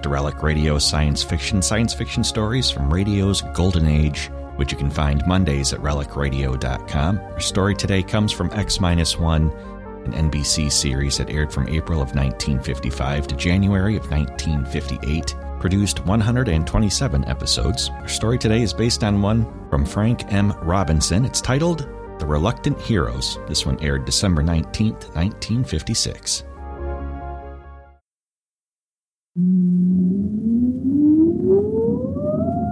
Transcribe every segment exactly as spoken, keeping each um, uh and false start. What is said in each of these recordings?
back to Relic Radio Science Fiction, science fiction stories from radio's golden age, which you can find Mondays at relic radio dot com. Our story today comes from X one, an N B C series that aired from April of nineteen fifty-five to January of nineteen fifty-eight, produced one hundred twenty-seven episodes. Our story today is based on one from Frank M. Robinson. It's titled The Reluctant Heroes. This one aired December nineteenth, nineteen fifty-six.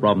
From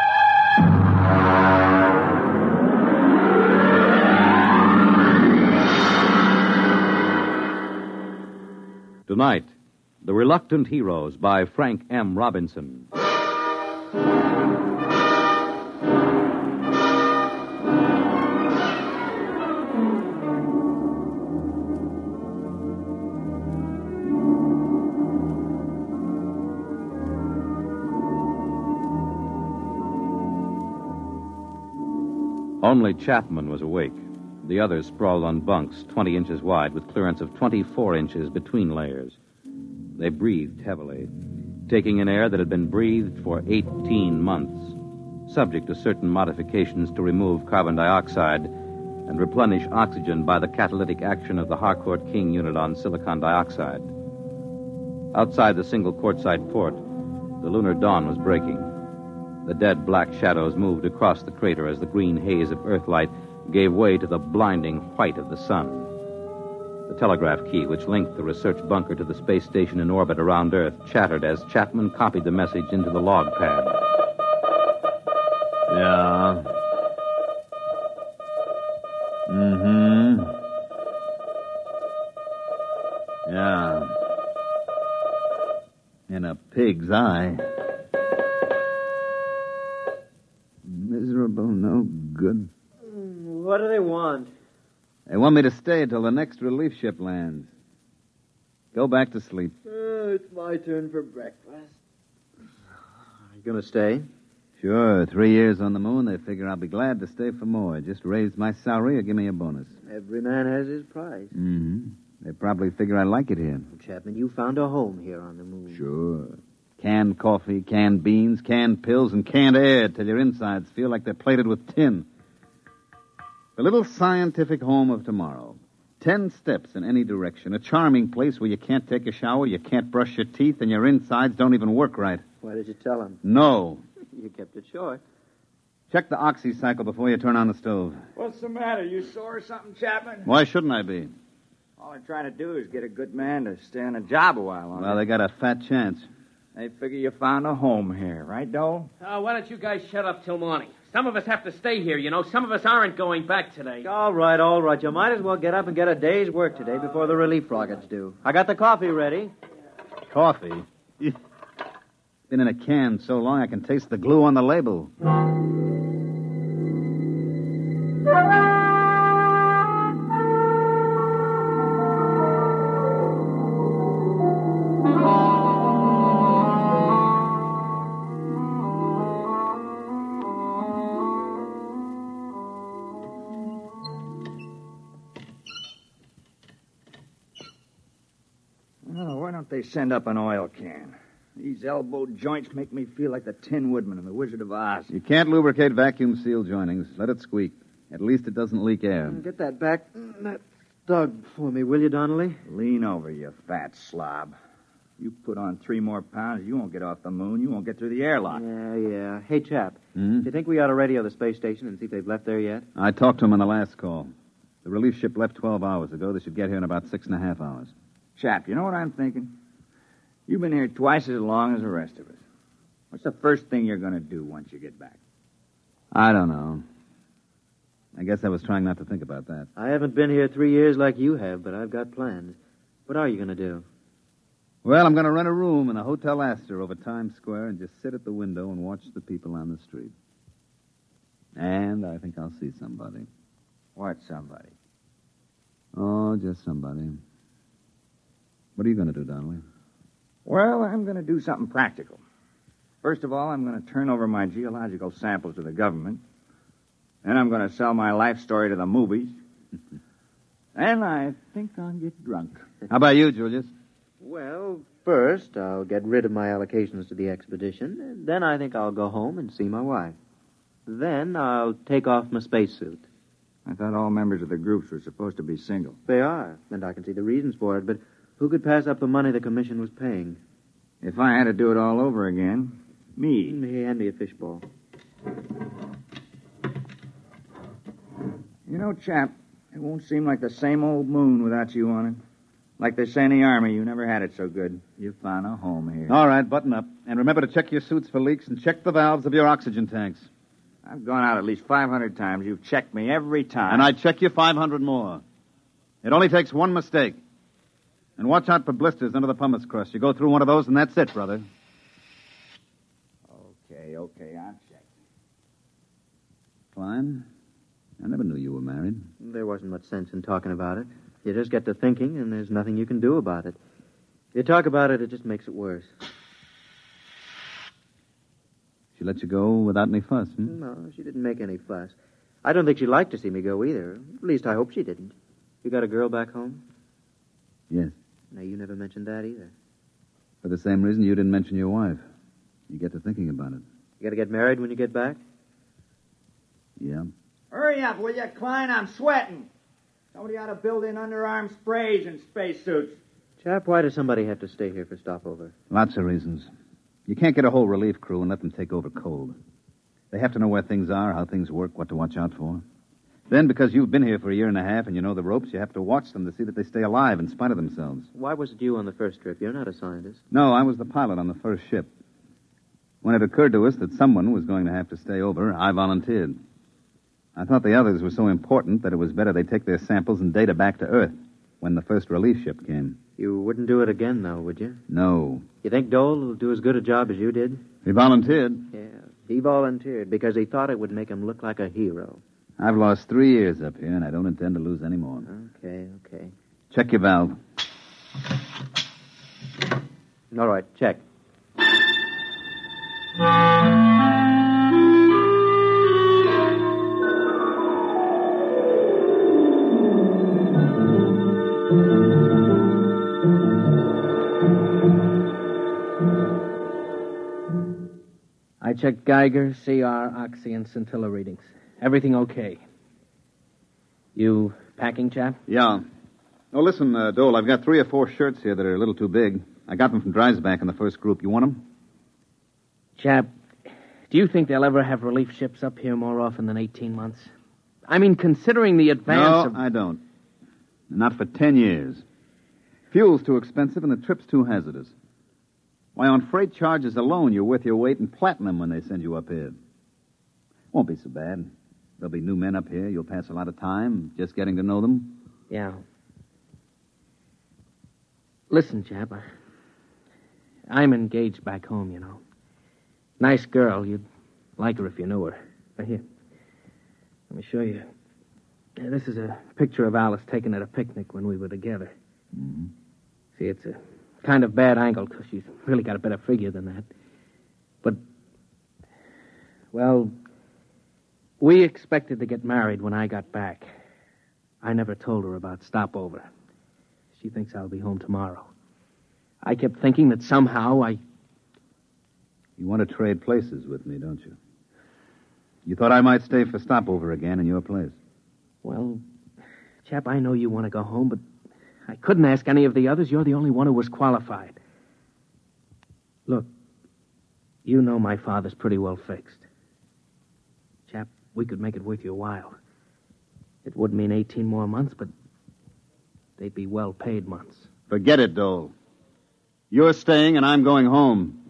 Tonight, The Reluctant Heroes by Frank M. Robinson. Only Chapman was awake. The others sprawled on bunks twenty inches wide with clearance of twenty-four inches between layers. They breathed heavily, taking in air that had been breathed for eighteen months, subject to certain modifications to remove carbon dioxide and replenish oxygen by the catalytic action of the Harcourt King unit on silicon dioxide. Outside the single quartzite port, the lunar dawn was breaking. The dead black shadows moved across the crater as the green haze of Earthlight gave way to the blinding white of the sun. The telegraph key, which linked the research bunker to the space station in orbit around Earth, chattered as Chapman copied the message into the log pad. Yeah. Mm-hmm. Yeah. In a pig's eye. Miserable, no good. What do they want? They want me to stay till the next relief ship lands. Go back to sleep. Uh, it's my turn for breakfast. Are you going to stay? Sure. Three years on the moon, they figure I'll be glad to stay for more. Just raise my salary or give me a bonus. Every man has his price. Mm-hmm. They probably figure I like it here. Well, Chapman, you found a home here on the moon. Sure. Canned coffee, canned beans, canned pills, and canned air till your insides feel like they're plated with tin. The little scientific home of tomorrow. Ten steps in any direction. A charming place where you can't take a shower, you can't brush your teeth, and your insides don't even work right. Why did you tell him? No. You kept it short. Check the oxy cycle before you turn on the stove. What's the matter? You sore or something, Chapman? Why shouldn't I be? All I'm trying to do is get a good man to stay on a job a while longer. Well, they got a fat chance. They figure you found a home here, right, Dole? Uh, why don't you guys shut up till morning? Some of us have to stay here, you know. Some of us aren't going back today. All right, all right. You might as well get up and get a day's work today before the relief rockets do. I got the coffee ready. Coffee? Been in a can so long I can taste the glue on the label. They send up an oil can. These elbow joints make me feel like the Tin Woodman in the Wizard of Oz. You can't lubricate vacuum seal joinings. Let it squeak. At least it doesn't leak air. Get that back. That thug for me, will you, Donnelly? Lean over, you fat slob. You put on three more pounds, you won't get off the moon. You won't get through the airlock. Yeah, yeah. Hey, chap, hmm? do you think we ought to radio the space station and see if they've left there yet? I talked to them on the last call. The relief ship left twelve hours ago. They should get here in about six and a half hours. Chap, you know what I'm thinking? You've been here twice as long as the rest of us. What's the first thing you're going to do once you get back? I don't know. I guess I was trying not to think about that. I haven't been here three years like you have, but I've got plans. What are you going to do? Well, I'm going to rent a room in a Hotel Astor over Times Square and just sit at the window and watch the people on the street. And I think I'll see somebody. What somebody? Oh, just somebody. What are you going to do, Donnelly? Well, I'm going to do something practical. First of all, I'm going to turn over my geological samples to the government. Then I'm going to sell my life story to the movies. And I think I'll get drunk. How about you, Julius? Well, first, I'll get rid of my allocations to the expedition. Then I think I'll go home and see my wife. Then I'll take off my spacesuit. I thought all members of the groups were supposed to be single. They are, and I can see the reasons for it, but who could pass up the money the commission was paying? If I had to do it all over again, me. He hand me a fishbowl. You know, chap, it won't seem like the same old moon without you on it. Like they say in the Army, you never had it so good. You found a home here. All right, button up. And remember to check your suits for leaks and check the valves of your oxygen tanks. I've gone out at least five hundred times. You've checked me every time. And I check you five hundred more. It only takes one mistake. And watch out for blisters under the pumice crust. You go through one of those and that's it, brother. Okay, okay, I'll check. Klein, I never knew you were married. There wasn't much sense in talking about it. You just get to thinking and there's nothing you can do about it. If you talk about it, it just makes it worse. She let you go without any fuss, hmm? No, she didn't make any fuss. I don't think she liked to see me go either. At least I hope she didn't. You got a girl back home? Yes. Now, you never mentioned that either. For the same reason you didn't mention your wife. You get to thinking about it. You got to get married when you get back? Yeah. Hurry up, will you, Klein? I'm sweating. Somebody ought to build in underarm sprays and spacesuits. Chap, why does somebody have to stay here for stopover? Lots of reasons. You can't get a whole relief crew and let them take over cold. They have to know where things are, how things work, what to watch out for. Then, because you've been here for a year and a half and you know the ropes, you have to watch them to see that they stay alive in spite of themselves. Why was it you on the first trip? You're not a scientist. No, I was the pilot on the first ship. When it occurred to us that someone was going to have to stay over, I volunteered. I thought the others were so important that it was better they take their samples and data back to Earth when the first relief ship came. You wouldn't do it again, though, would you? No. You think Dole will do as good a job as you did? He volunteered. Yeah, he volunteered because he thought it would make him look like a hero. I've lost three years up here, and I don't intend to lose any more. Okay, okay. Check your valve. All right, check. I checked Geiger, C R, oxy, and scintilla readings. Everything okay. You packing, chap? Yeah. Oh, listen, uh, Dole, I've got three or four shirts here that are a little too big. I got them from Drysback in the first group. You want them? Chap, do you think they'll ever have relief ships up here more often than eighteen months? I mean, considering the advance of... No, I don't. Not for ten years. Fuel's too expensive and the trip's too hazardous. Why, on freight charges alone, you're worth your weight in platinum when they send you up here. Won't be so bad. There'll be new men up here. You'll pass a lot of time just getting to know them. Yeah. Listen, chap, I'm engaged back home, you know. Nice girl. You'd like her if you knew her. Right here. Let me show you. This is a picture of Alice taken at a picnic when we were together. Mm-hmm. See, it's a kind of bad angle, because she's really got a better figure than that. But, well, we expected to get married when I got back. I never told her about stopover. She thinks I'll be home tomorrow. I kept thinking that somehow I... You want to trade places with me, don't you? You thought I might stay for stopover again in your place. Well, chap, I know you want to go home, but I couldn't ask any of the others. You're the only one who was qualified. Look, you know my father's pretty well fixed. Chap, we could make it worth your while. It would mean eighteen more months, but they'd be well-paid months. Forget it, Dole. You're staying and I'm going home.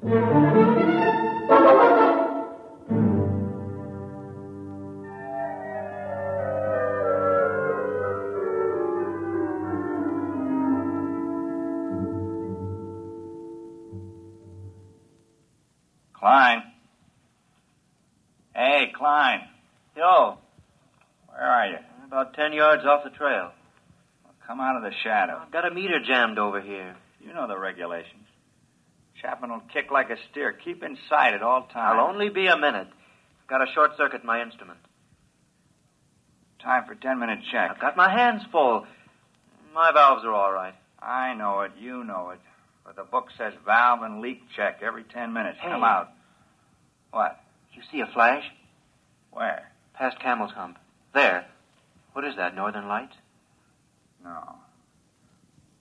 Klein. Hey, Klein. Yo. Where are you? About ten yards off the trail. Well, come out of the shadow. I've got a meter jammed over here. You know the regulations. Chapman will kick like a steer. Keep inside at all times. I'll only be a minute. I've got to short circuit my instrument. Time for ten-minute check. I've got my hands full. My valves are all right. I know it. You know it. But the book says valve and leak check every ten minutes. Hey. Come out. What? You see a flash? Where? Past Camel's Hump. There. What is that, Northern Lights? No.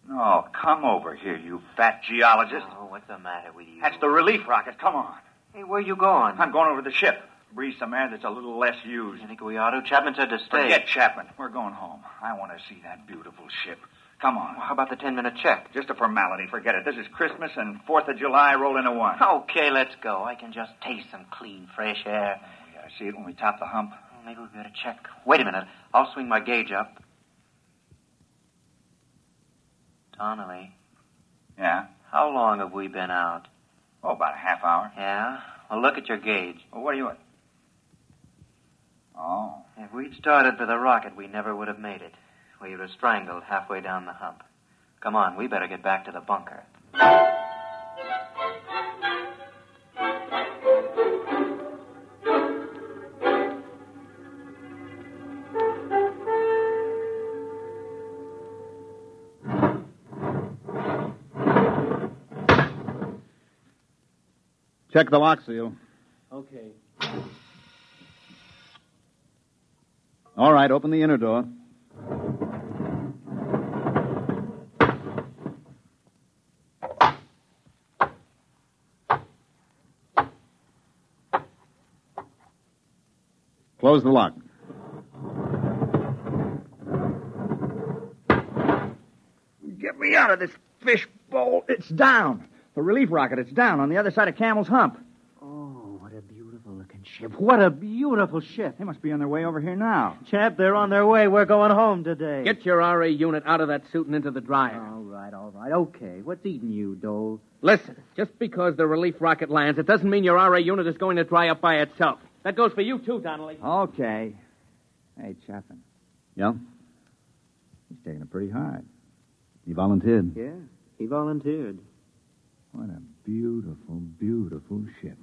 No, come over here, you fat geologist. Oh, what's the matter with you? That's the relief rocket. Come on. Hey, where are you going? I'm going over to the ship. Breathe some air that's a little less used. You think we ought to? Chapman said to stay. Forget Chapman. We're going home. I want to see that beautiful ship. Come on. Well, how about the ten-minute check? Just a formality. Forget it. This is Christmas and fourth of July roll into one. Okay, let's go. I can just taste some clean, fresh air. We gotta see it when we top the hump. Well, maybe we better check. Wait a minute. I'll swing my gauge up. Donnelly. Yeah? How long have we been out? Oh, about a half hour. Yeah? Well, look at your gauge. Well, what are you at? Oh. If we'd started for the rocket, we never would have made it. We were strangled halfway down the hump. Come on, we better get back to the bunker. Check the lock seal. Okay. All right, open the inner door. Close the lock. Get me out of this fishbowl. It's down. The relief rocket, it's down on the other side of Camel's Hump. Oh, what a beautiful-looking ship. What a beautiful ship. They must be on their way over here now. Chap, they're on their way. We're going home today. Get your R A unit out of that suit and into the dryer. All right, all right. Okay, what's eating you, Dole? Listen, just because the relief rocket lands, it doesn't mean your R A unit is going to dry up by itself. That goes for you, too, Donnelly. Okay. Hey, Chapman. Yeah? He's taking it pretty hard. He volunteered. Yeah, he volunteered. What a beautiful, beautiful ship.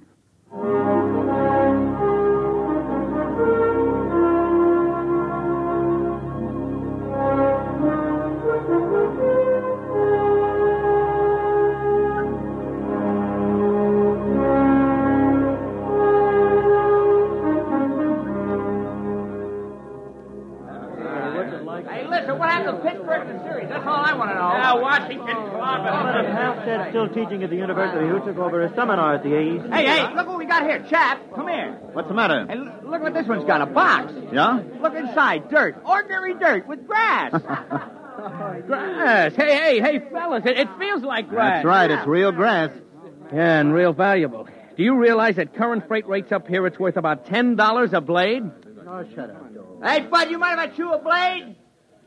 Still teaching at the university, who took over a seminar at the A E C. Hey, hey, look what we got here, chap. Come here. What's the matter? Hey, look what this one's got, a box. Yeah? Look inside, dirt. Ordinary dirt with grass. Grass. Hey, hey, hey, fellas, it, it feels like grass. That's right, it's real grass. Yeah, and real valuable. Do you realize at current freight rates up here, it's worth about ten dollars a blade? Oh, shut up. Hey, bud, you mind if I chew a blade?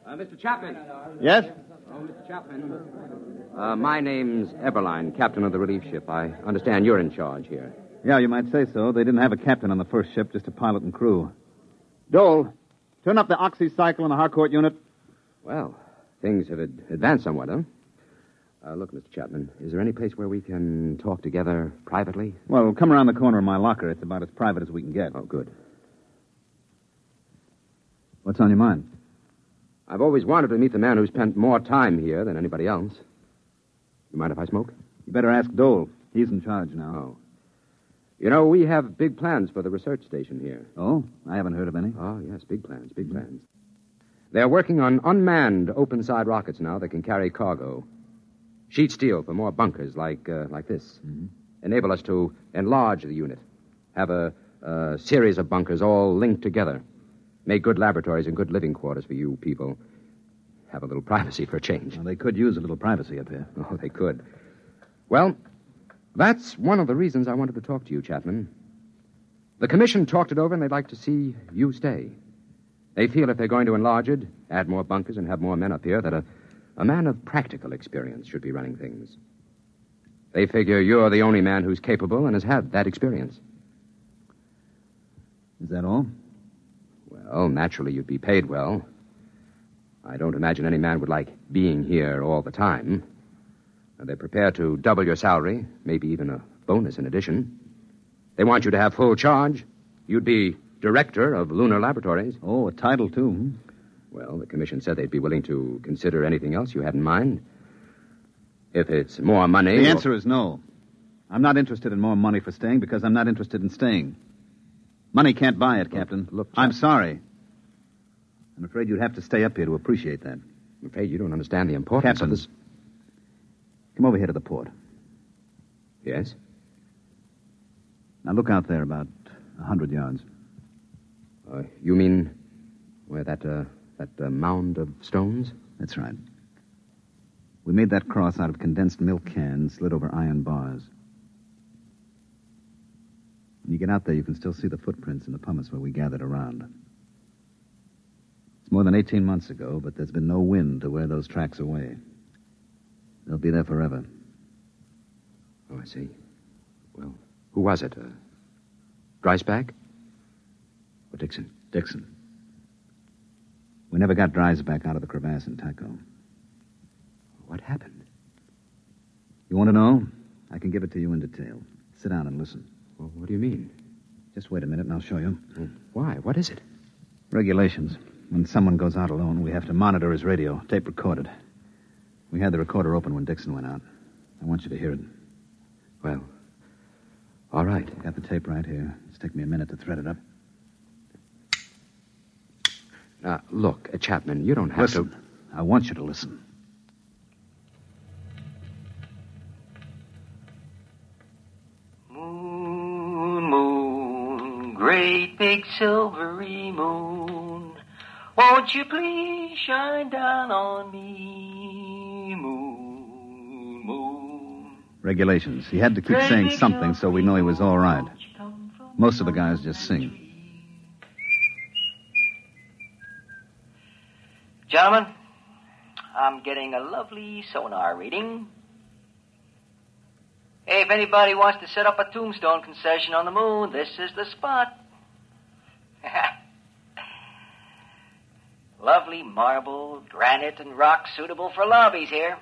Uh, Mister Chapman. Yes? Oh, Mister Chapman. Uh, my name's Eberline, captain of the relief ship. I understand you're in charge here. Yeah, you might say so. They didn't have a captain on the first ship, just a pilot and crew. Dole, turn up the oxycycle in the Harcourt unit. Well, things have ad- advanced somewhat, huh? Uh, look, Mister Chapman, is there any place where we can talk together privately? Well, come around the corner in my locker. It's about as private as we can get. Oh, good. What's on your mind? I've always wanted to meet the man who spent more time here than anybody else. You mind if I smoke? You better ask Dole. He's in charge now. Oh. You know, we have big plans for the research station here. Oh? I haven't heard of any. Oh, yes, big plans, big mm-hmm. plans. They're working on unmanned open-side rockets now that can carry cargo. Sheet steel for more bunkers like uh, like this. Mm-hmm. enable us to enlarge the unit, have a, a series of bunkers all linked together, make good laboratories and good living quarters for you people. Have a little privacy for a change. Well, they could use a little privacy up here. Oh, they could. Well, that's one of the reasons I wanted to talk to you, Chapman. The commission talked it over, and they'd like to see you stay. They feel if they're going to enlarge it, add more bunkers, and have more men up here, that a, a man of practical experience should be running things. They figure you're the only man who's capable and has had that experience. Is that all? Well, naturally, you'd be paid well. I don't imagine any man would like being here all the time. Now, they're prepared to double your salary, maybe even a bonus in addition. They want you to have full charge. You'd be director of Lunar Laboratories. Oh, a title, too. Hmm? Well, the commission said they'd be willing to consider anything else you had in mind. If it's more money... The or... answer is no. I'm not interested in more money for staying because I'm not interested in staying. Money can't buy it, Captain. Look, look, Chap- I'm sorry. I'm afraid you'd have to stay up here to appreciate that. I'm afraid you don't understand the importance Captain, of this. Come over here to the port. Yes? Now, look out there about a hundred yards. Uh, you mean where that uh, that uh, mound of stones? That's right. We made that cross out of condensed milk cans slid over iron bars. When you get out there, you can still see the footprints in the pumice where we gathered around. It's more than eighteen months ago, but there's been no wind to wear those tracks away. They'll be there forever. Oh, I see. Well... Who was it? Uh, Drysback? Or Dixon? Dixon. We never got Drysback out of the crevasse in Taco. What happened? You want to know? I can give it to you in detail. Sit down and listen. Well, what do you mean? Just wait a minute and I'll show you. Well, why? What is it? Regulations. When someone goes out alone, we have to monitor his radio, tape recorded. We had the recorder open when Dixon went out. I want you to hear it. Well... All right. I got the tape right here. Just take me a minute to thread it up. Now, look, Chapman, you don't have listen. to... Listen. I want you to listen. Moon, moon, great big silvery moon, won't you please shine down on me, moon, moon. Regulations. He had to keep saying something so we know he was all right. Most of the guys just sing. Gentlemen, I'm getting a lovely sonar reading. Hey, if anybody wants to set up a tombstone concession on the moon, this is the spot. Lovely marble, granite, and rock suitable for lobbies here.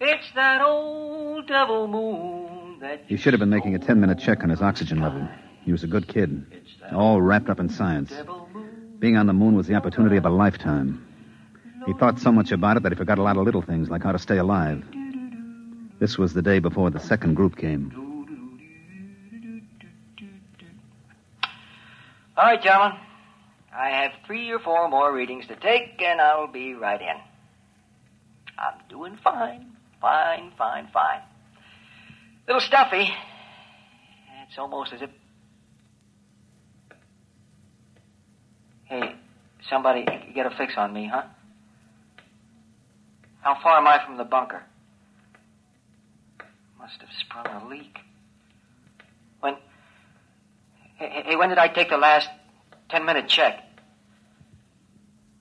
It's that old devil moon that... You should have been making a ten-minute check on his oxygen level. He was a good kid, all wrapped up in science. Being on the moon was the opportunity of a lifetime. He thought so much about it that he forgot a lot of little things, like how to stay alive. This was the day before the second group came. All right, gentlemen. I have three or four more readings to take, and I'll be right in. I'm doing fine. Fine, fine, fine. Little stuffy. It's almost as if... Hey, somebody get a fix on me, huh? How far am I from the bunker? Must have sprung a leak. When... Hey, hey, when did I take the last ten-minute check?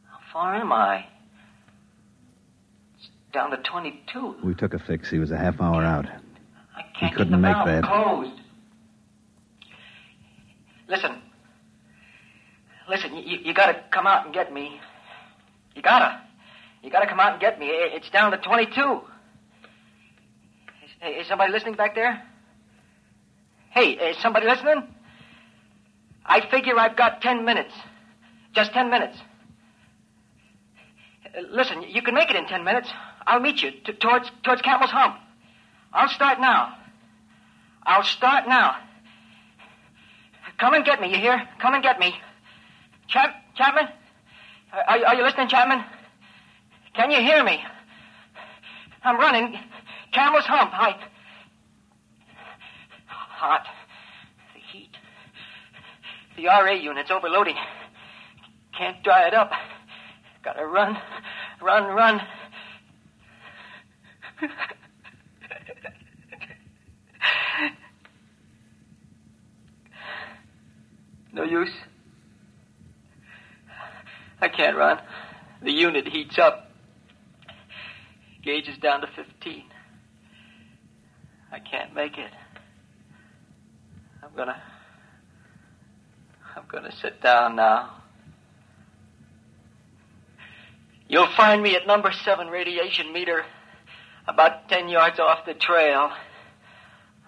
How far am I? Down to twenty-two. We took a fix. He was a half hour out. I can't he couldn't get the make that. Closed. Listen. Listen, you, you gotta come out and get me. You gotta. You gotta come out and get me. It's down to twenty-two. Is, is somebody listening back there? Hey, is somebody listening? I figure I've got ten minutes. Just ten minutes. Listen, you can make it in ten minutes. I'll meet you t- towards towards Camel's Hump. I'll start now. I'll start now. Come and get me, you hear? Come and get me. Chap Chapman? Are, are you listening, Chapman? Can you hear me? I'm running. Camel's Hump height. Hot. The heat. The R A unit's overloading. Can't dry it up. Gotta run, run, run. No use. I can't run. The unit heats up. Gauge is down to fifteen. I can't make it. I'm gonna... I'm gonna sit down now. You'll find me at number seven radiation meter, about ten yards off the trail.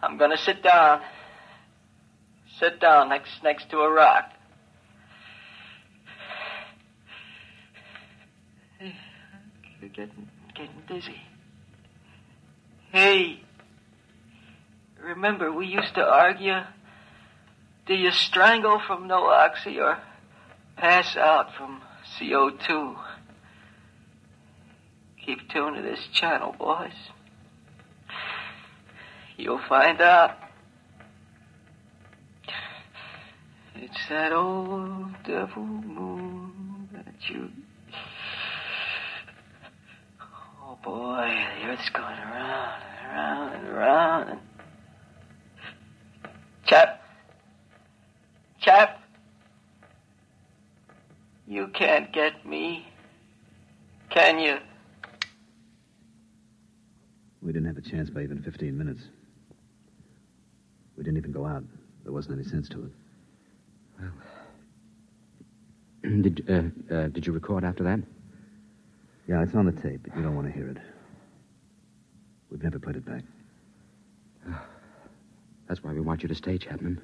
I'm gonna sit down. Sit down next next to a rock. You're getting, getting dizzy. Hey, remember we used to argue? Do you strangle from no oxy or pass out from C O two? Keep tuned to this channel, boys. You'll find out. It's that old devil moon that you... Oh, boy, the earth's going around and around and around. And... Chap. Chap. You can't get me, can you? We didn't have a chance by even fifteen minutes. We didn't even go out. There wasn't any sense to it. Well, did, uh, uh, did you record after that? Yeah, it's on the tape, but you don't want to hear it. We've never played it back. That's why we want you to stay, Chapman.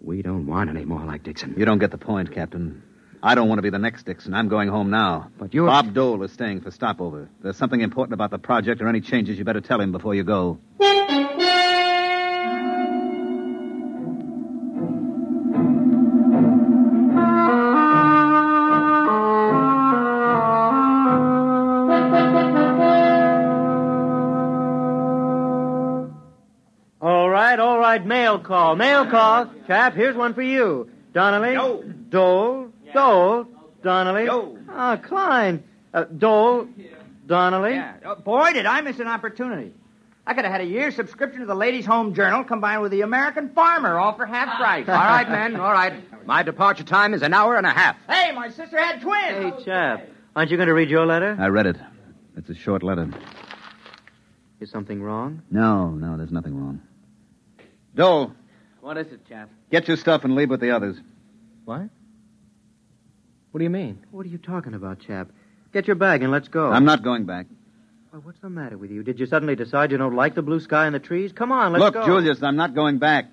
We don't want any more like Dixon. You don't get the point, Captain. I don't want to be the next Dixon. I'm going home now. But you... Bob Dole is staying for stopover. There's something important about the project or any changes you better tell him before you go. All right, all right. Mail call. Mail call. Chap, here's one for you. Donnelly. No. Dole. Dole, Donnelly. Yo. Ah, Klein. Uh, Dole, Donnelly. Yeah. Oh, boy, did I miss an opportunity. I could have had a year's subscription to the Ladies' Home Journal combined with the American Farmer, all for half price. All right, men, all right. My departure time is an hour and a half. Hey, my sister had twins. Hey, chap, aren't you going to read your letter? I read it. It's a short letter. Is something wrong? No, no, there's nothing wrong. Dole. What is it, chap? Get your stuff and leave with the others. What? What do you mean? What are you talking about, chap? Get your bag and let's go. I'm not going back. Well, what's the matter with you? Did you suddenly decide you don't like the blue sky and the trees? Come on, let's Look, go. Look, Julius, I'm not going back.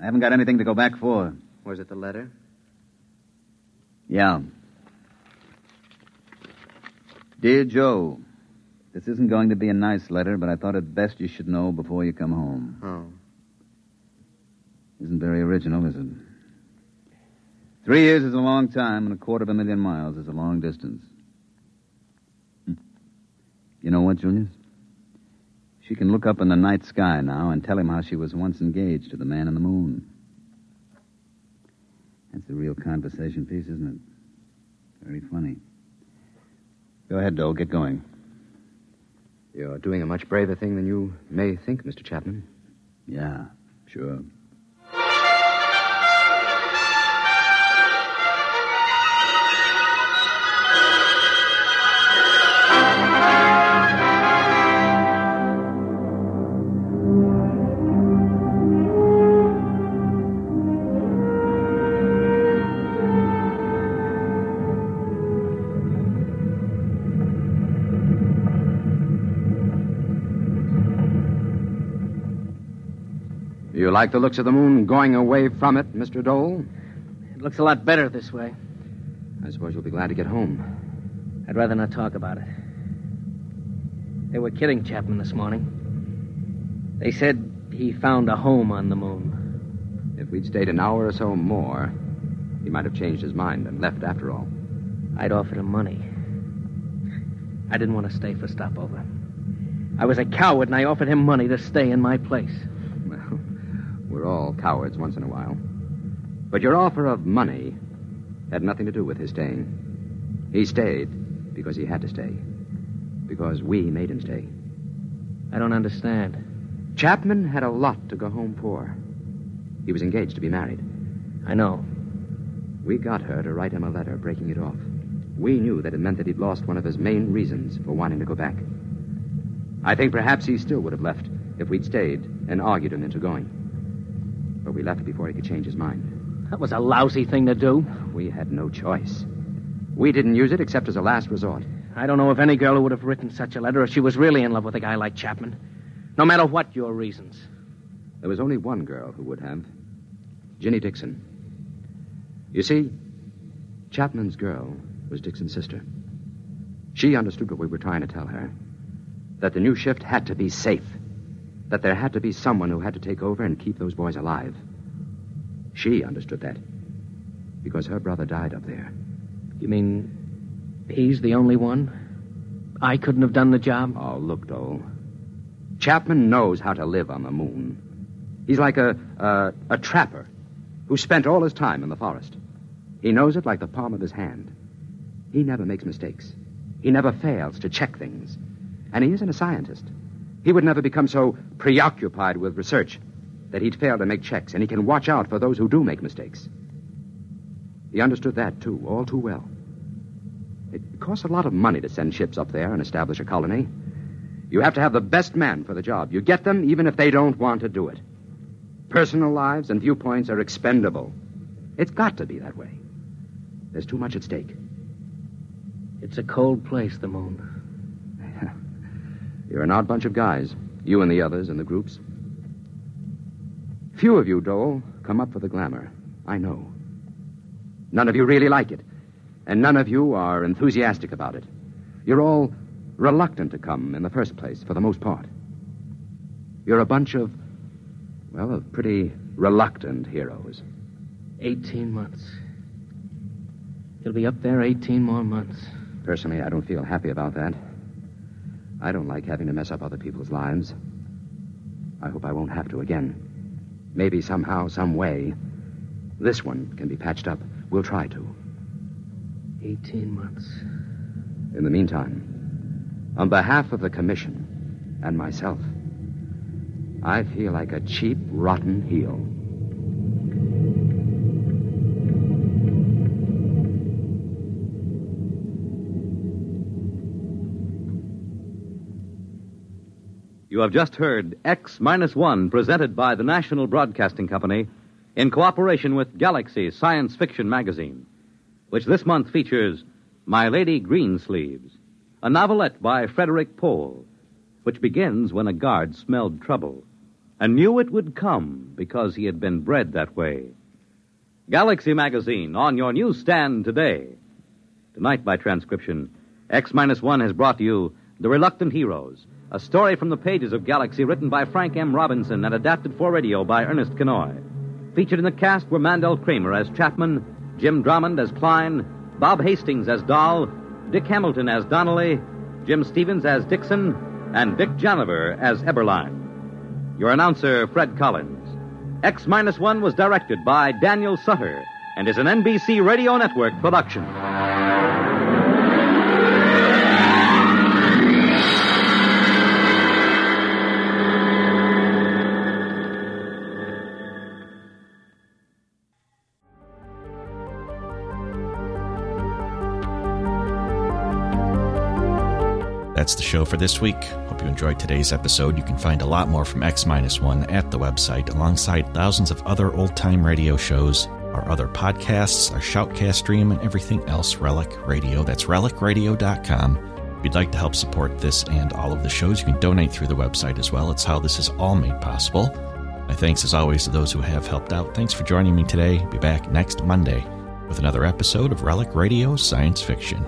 I haven't got anything to go back for. Was it the letter? Yeah. Dear Joe, this isn't going to be a nice letter, but I thought it best you should know before you come home. Oh. Isn't very original, is it? Three years is a long time, and a quarter of a million miles is a long distance. You know what, Julius? She can look up in the night sky now and tell him how she was once engaged to the man in the moon. That's a real conversation piece, isn't it? Very funny. Go ahead, Dole. Get going. You're doing a much braver thing than you may think, Mister Chapman. Yeah, sure. Like the looks of the moon going away from it, Mister Dole? It looks a lot better this way. I suppose you'll be glad to get home. I'd rather not talk about it. They were kidding Chapman this morning. They said he found a home on the moon. If we'd stayed an hour or so more, he might have changed his mind and left after all. I'd offered him money. I didn't want to stay for stopover. I was a coward, and I offered him money to stay in my place. Well, we're all cowards once in a while. But your offer of money had nothing to do with his staying. He stayed because he had to stay. Because we made him stay. I don't understand. Chapman had a lot to go home for. He was engaged to be married. I know. We got her to write him a letter breaking it off. We knew that it meant that he'd lost one of his main reasons for wanting to go back. I think perhaps he still would have left if we'd stayed and argued him into going. But we left before he could change his mind. That was a lousy thing to do. We had no choice. We didn't use it except as a last resort. I don't know of any girl who would have written such a letter if she was really in love with a guy like Chapman. No matter what your reasons. There was only one girl who would have. Ginny Dixon. You see, Chapman's girl was Dixon's sister. She understood what we were trying to tell her. That the new shift had to be safe. That there had to be someone who had to take over and keep those boys alive. She understood that. Because her brother died up there. You mean... he's the only one? I couldn't have done the job? Oh, look, Dole. Chapman knows how to live on the moon. He's like a, a a trapper who spent all his time in the forest. He knows it like the palm of his hand. He never makes mistakes. He never fails to check things. And he isn't a scientist. He would never become so preoccupied with research that he'd fail to make checks, and he can watch out for those who do make mistakes. He understood that, too, all too well. It costs a lot of money to send ships up there and establish a colony. You have to have the best man for the job. You get them even if they don't want to do it. Personal lives and viewpoints are expendable. It's got to be that way. There's too much at stake. It's a cold place, the moon. You're an odd bunch of guys, you and the others and the groups. Few of you, Dole, come up for the glamour. I know. None of you really like it. And none of you are enthusiastic about it. You're all reluctant to come in the first place, for the most part. You're a bunch of, well, of pretty reluctant heroes. Eighteen months. You'll be up there eighteen more months. Personally, I don't feel happy about that. I don't like having to mess up other people's lives. I hope I won't have to again. Maybe somehow, some way, this one can be patched up. We'll try to. Eighteen months. In the meantime, on behalf of the commission and myself, I feel like a cheap, rotten heel. You have just heard X one presented by the National Broadcasting Company in cooperation with Galaxy Science Fiction Magazine, which this month features My Lady Greensleeves, a novelette by Frederick Pohl, which begins when a guard smelled trouble and knew it would come because he had been bred that way. Galaxy Magazine, on your newsstand today. Tonight, by transcription, X one has brought to you The Reluctant Heroes, a story from the pages of Galaxy written by Frank M. Robinson and adapted for radio by Ernest Canoy. Featured in the cast were Mandel Kramer as Chapman, Jim Drummond as Klein, Bob Hastings as Dahl, Dick Hamilton as Donnelly, Jim Stevens as Dixon, and Vic Janiver as Eberline. Your announcer, Fred Collins. X one was directed by Daniel Sutter and is an N B C Radio Network production. That's the show for this week. Hope you enjoyed today's episode. You can find a lot more from X one at the website, alongside thousands of other old-time radio shows, our other podcasts, our Shoutcast stream, and everything else Relic Radio. That's relic radio dot com. If you'd like to help support this and all of the shows, you can donate through the website as well. It's how this is all made possible. My thanks, as always, to those who have helped out. Thanks for joining me today. Be back next Monday with another episode of Relic Radio Science Fiction.